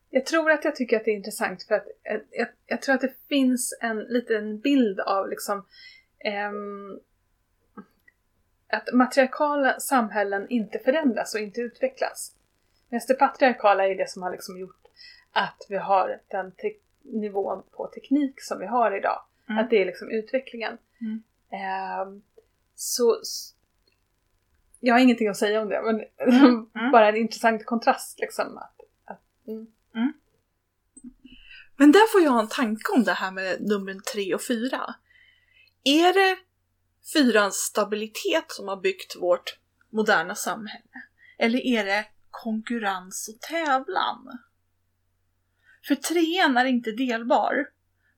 jag tror att jag tycker att det är intressant för att jag, jag, jag tror att det finns en liten bild av liksom um, att matriarkala samhällen inte förändras och inte utvecklas. Medan det patriarkala är det som har liksom gjort att vi har den te- nivån på teknik som vi har idag. Mm. Att det är liksom utvecklingen. Mm. Um, så, så jag har ingenting att säga om det, men mm. bara en intressant kontrast liksom. Att, att, mm. Mm. Men där får jag ha en tanke om det här med numren tre och fyra. Är det fyrans stabilitet som har byggt vårt moderna samhälle? Eller är det konkurrens och tävlan? För trean är inte delbar,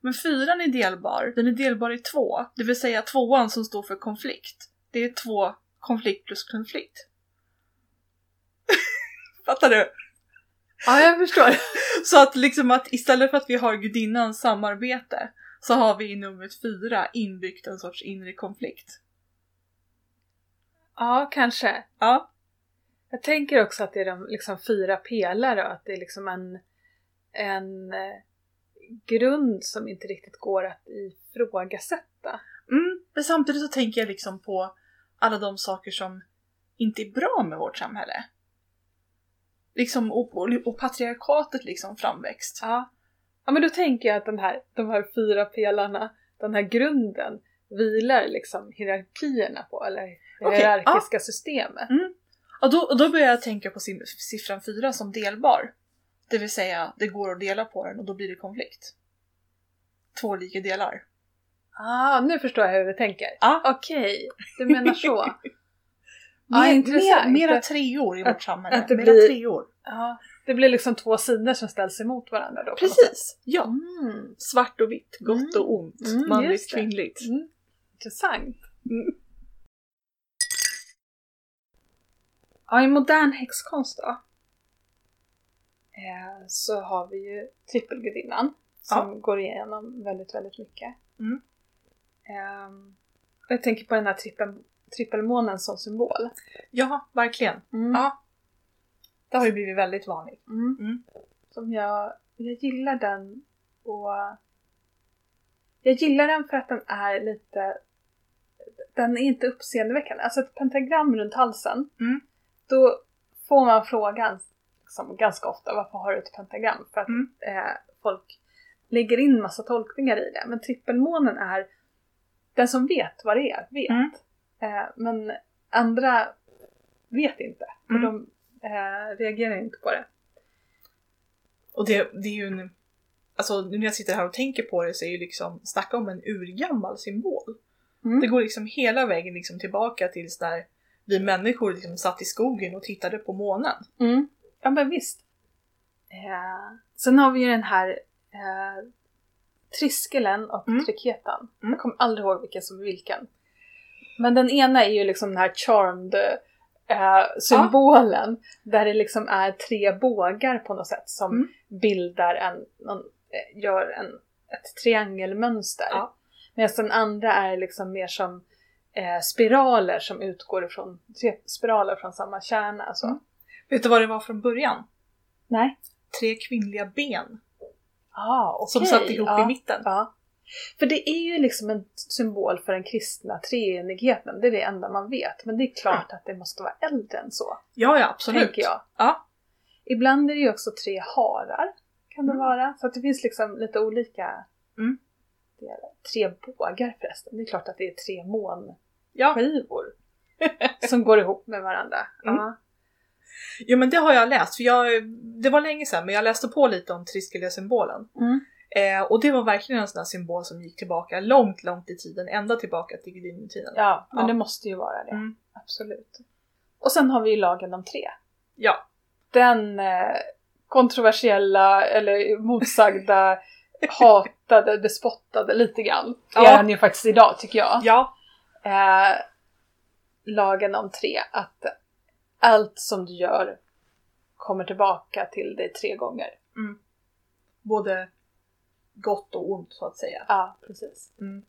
men fyran är delbar. Den är delbar i två, det vill säga tvåan som står för konflikt. Det är två konflikt plus konflikt. Fattar du? Ja, jag förstår. Så att liksom att istället för att vi har gudinnans samarbete så har vi i numret fyra inbyggt en sorts inre konflikt. Ja, kanske. Ja. Jag tänker också att det är de liksom fyra pelare och att det är liksom en en grund som inte riktigt går att ifrågasätta. Mm, men samtidigt så tänker jag liksom på alla de saker som inte är bra med vårt samhälle. Liksom och, och, och patriarkatet liksom framväxt. Ja. Ja, men då tänker jag att den här, de här fyra pelarna, den här grunden vilar liksom hierarkierna på, eller det okay, hierarkiska ja. systemet. Mm. Och då, och då börjar jag tänka på siffran fyra som delbar. Det vill säga, det går att dela på den och då blir det konflikt. Två lika delar. Ah, nu förstår jag hur du tänker. Ah. Okej, du menar så. ah, intressant. Mera, mera treor i vårt att, samhälle. Att det mera blir, treor. Ah, det blir liksom två sidor som ställs emot varandra då. Precis, ja. Mm. Svart och vitt, gott och ont, mm, manligt, kvinnligt. Mm. Intressant. Mm. Ja, i modern häxkonst då? Så har vi ju trippelgudinnan som ja. går igenom väldigt, väldigt mycket. Mm. Um, jag tänker på den här trippel, trippelmånen som symbol. Ja, verkligen. Mm. Ja. Det har ju blivit väldigt vanligt. Mm. Mm. Som jag, jag gillar den och jag gillar den för att den är lite, den är inte uppseendeväckande. Alltså ett pentagram runt halsen, mm. då får man frågan som ganska ofta, varför har du ett pentagram? För att mm. eh, folk lägger in massa tolkningar i det. Men trippelmånen är den som vet vad det är, vet. Mm. Eh, men andra vet inte. Och mm. de eh, reagerar inte på det. Och det, det är ju en, alltså när jag sitter här och tänker på det så är ju liksom, snacka om en urgammal symbol. Mm. Det går liksom hela vägen liksom tillbaka till där vi människor liksom satt i skogen och tittade på månen. Mm. Ja, men visst. Eh, sen har vi ju den här eh, Triskelen och mm. Tryckheten. Mm. Jag kommer aldrig ihåg vilken som är vilken. Men den ena är ju liksom den här charmed eh, symbolen. Ja. Där det liksom är tre bågar på något sätt som mm. bildar en, någon, gör en, ett triangelmönster. Ja. Medan den andra är liksom mer som eh, spiraler som utgår från, tre spiraler från samma kärna. Alltså. Mm. Vet du vad det var från början? Nej. Tre kvinnliga ben. Ah, okay. Som satt ihop ja, i mitten. Ja. För det är ju liksom en symbol för den kristna treenigheten. Det är det enda man vet. Men det är klart ja. att det måste vara äldre än så. Ja, ja, absolut. Tänker jag. Ja. Ibland är det ju också tre harar. Kan det mm. vara. Så att det finns liksom lite olika mm. delar. Tre bågar förresten. Det är klart att det är tre månskivor. Ja. som går ihop med varandra. Mm. Ja. Jo, men det har jag läst. För jag, det var länge sedan, men jag läste på lite om Triskele-symbolen. Mm. Eh, och det var verkligen en sån här symbol som gick tillbaka långt, långt i tiden. Ända tillbaka till gudinotiden. Ja, men ja. Det måste ju vara det. Mm. Absolut. Och sen har vi ju lagen om tre. Ja. Den eh, kontroversiella eller motsagda, hatade, bespottade lite grann. Ja. Är den ju faktiskt idag, tycker jag. Ja. Eh, lagen om tre. Att allt som du gör kommer tillbaka till dig tre gånger. Mm. Både gott och ont, så att säga. Ja, precis. Mm.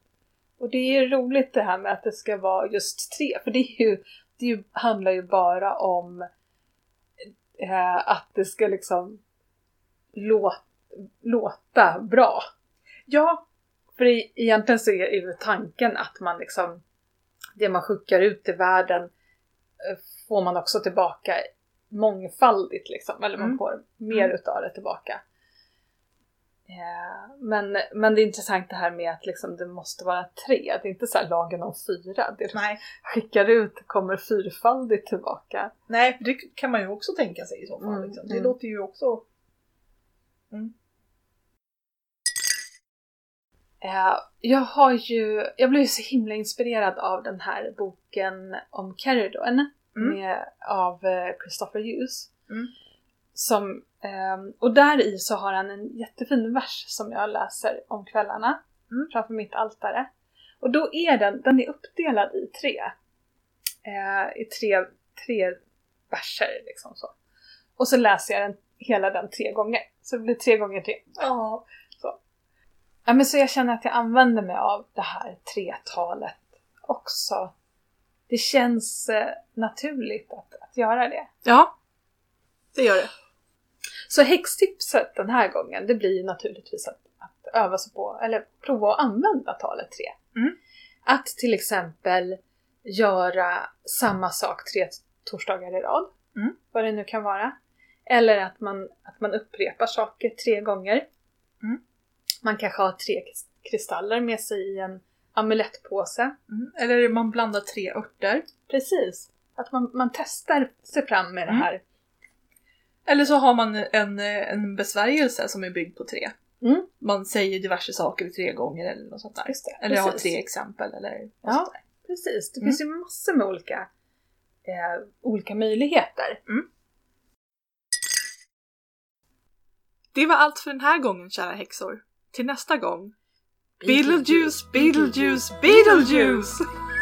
Och det är ju roligt det här med att det ska vara just tre. För det, är ju, det är ju, handlar ju bara om eh, att det ska liksom låta, låta bra. Ja, för i, egentligen så är ju tanken att man liksom, det man skickar ut i världen får man också tillbaka mångfaldigt liksom. Eller man får mm. mer mm. utav det tillbaka. Yeah. Men, men det är intressant det här med att liksom, det måste vara tre. Det är inte så här lagen om fyra. Det Nej. Skickar ut kommer fyrfaldigt tillbaka. Nej, det kan man ju också tänka sig i så fall. Mm. Liksom. Det mm. låter ju också... Mm. Uh, jag har ju... Jag blev ju så himla inspirerad av den här boken om Kerrodan. Mm. Med, av Christopher Hughes. Mm. Som, eh, och där i så har han en jättefin vers som jag läser om kvällarna mm. framför mitt altare. Och då är den, den är uppdelad i tre. Eh, I tre, tre verser liksom så. Och så läser jag den, hela den tre gånger. Så det blir tre gånger tre. Oh. Så. Ja, men så jag känner att jag använder mig av det här tretalet också. Det känns eh, naturligt att, att göra det. Ja, det gör det. Så häxtipset den här gången, det blir naturligtvis att, att öva sig på, eller prova att använda talet tre. Mm. Att till exempel göra samma sak tre torsdagar i rad, mm. vad det nu kan vara. Eller att man, att man upprepar saker tre gånger. Mm. Man kanske har tre kristaller med sig i en amulettpåse. Mm. Eller man blandar tre örter. Precis, att man, man testar sig fram med mm. det här. Eller så har man en, en besvärjelse som är byggd på tre. Mm. Man säger diverse saker tre gånger eller något sånt där. Det, eller har tre exempel. Eller ja, sånt där. Precis. Det mm. finns ju massor med olika, eh, olika möjligheter. Mm. Det var allt för den här gången, kära häxor. Till nästa gång. Beetlejuice, Beetlejuice, Beetlejuice! Beetlejuice.